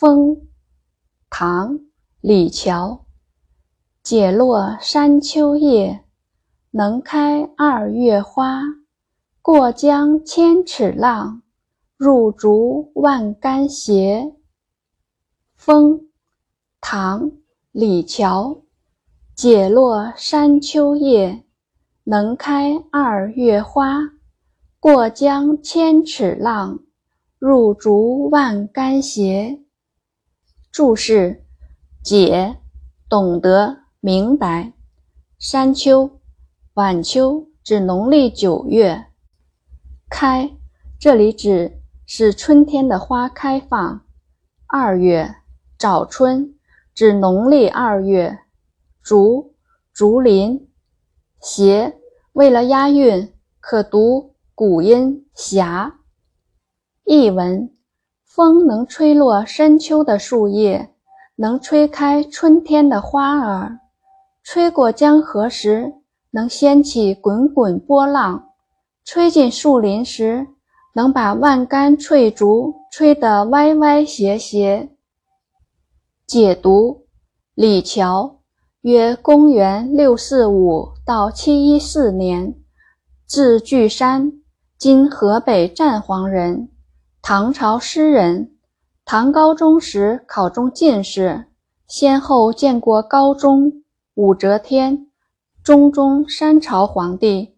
风，唐·李峤。解落山秋叶，能开二月花。过江千尺浪，入竹万竿斜。风，唐·李峤。解落山秋叶，能开二月花。过江千尺浪，入竹万竿斜。注释：解，懂得、明白；山秋，晚秋指农历9月；开，这里指是春天的花开放；2月，早春指农历2月；竹，竹林；斜，为了押韵可读古音霞。译文：风能吹落深秋的树叶，能吹开春天的花儿。吹过江河时，能掀起滚滚波浪；吹进树林时，能把万竿翠竹吹得歪歪斜斜。解读：李峤，约公元645到714年，字巨山，今河北战黄人。唐朝诗人，唐高宗时考中进士，先后见过高宗、武则天、中宗三朝皇帝，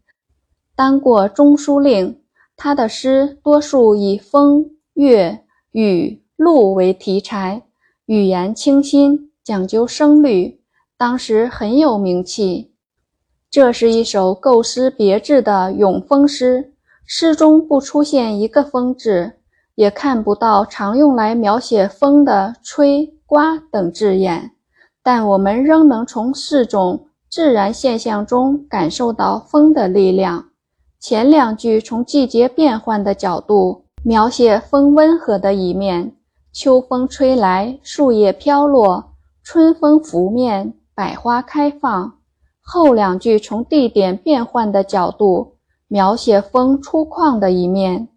当过中书令。他的诗多数以风、月、雨、露为题材，语言清新，讲究声律，当时很有名气。这是一首构思别致的咏风诗，诗中不出现一个风字，也看不到常用来描写风的吹、刮等字眼，但我们仍能从4种自然现象中感受到风的力量。前2句从季节变换的角度描写风温和的一面，秋风吹来，树叶飘落；春风拂面，百花开放。后2句从地点变换的角度描写风粗犷的一面。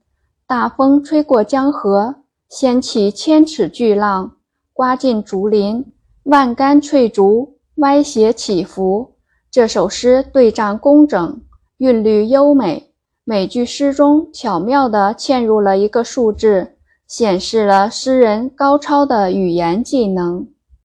大风吹过江河，掀起千尺巨浪，刮进竹林，万竿翠竹歪斜起伏。这首诗对仗工整，韵律优美，每句诗中巧妙地嵌入了一个数字，显示了诗人高超的语言技能。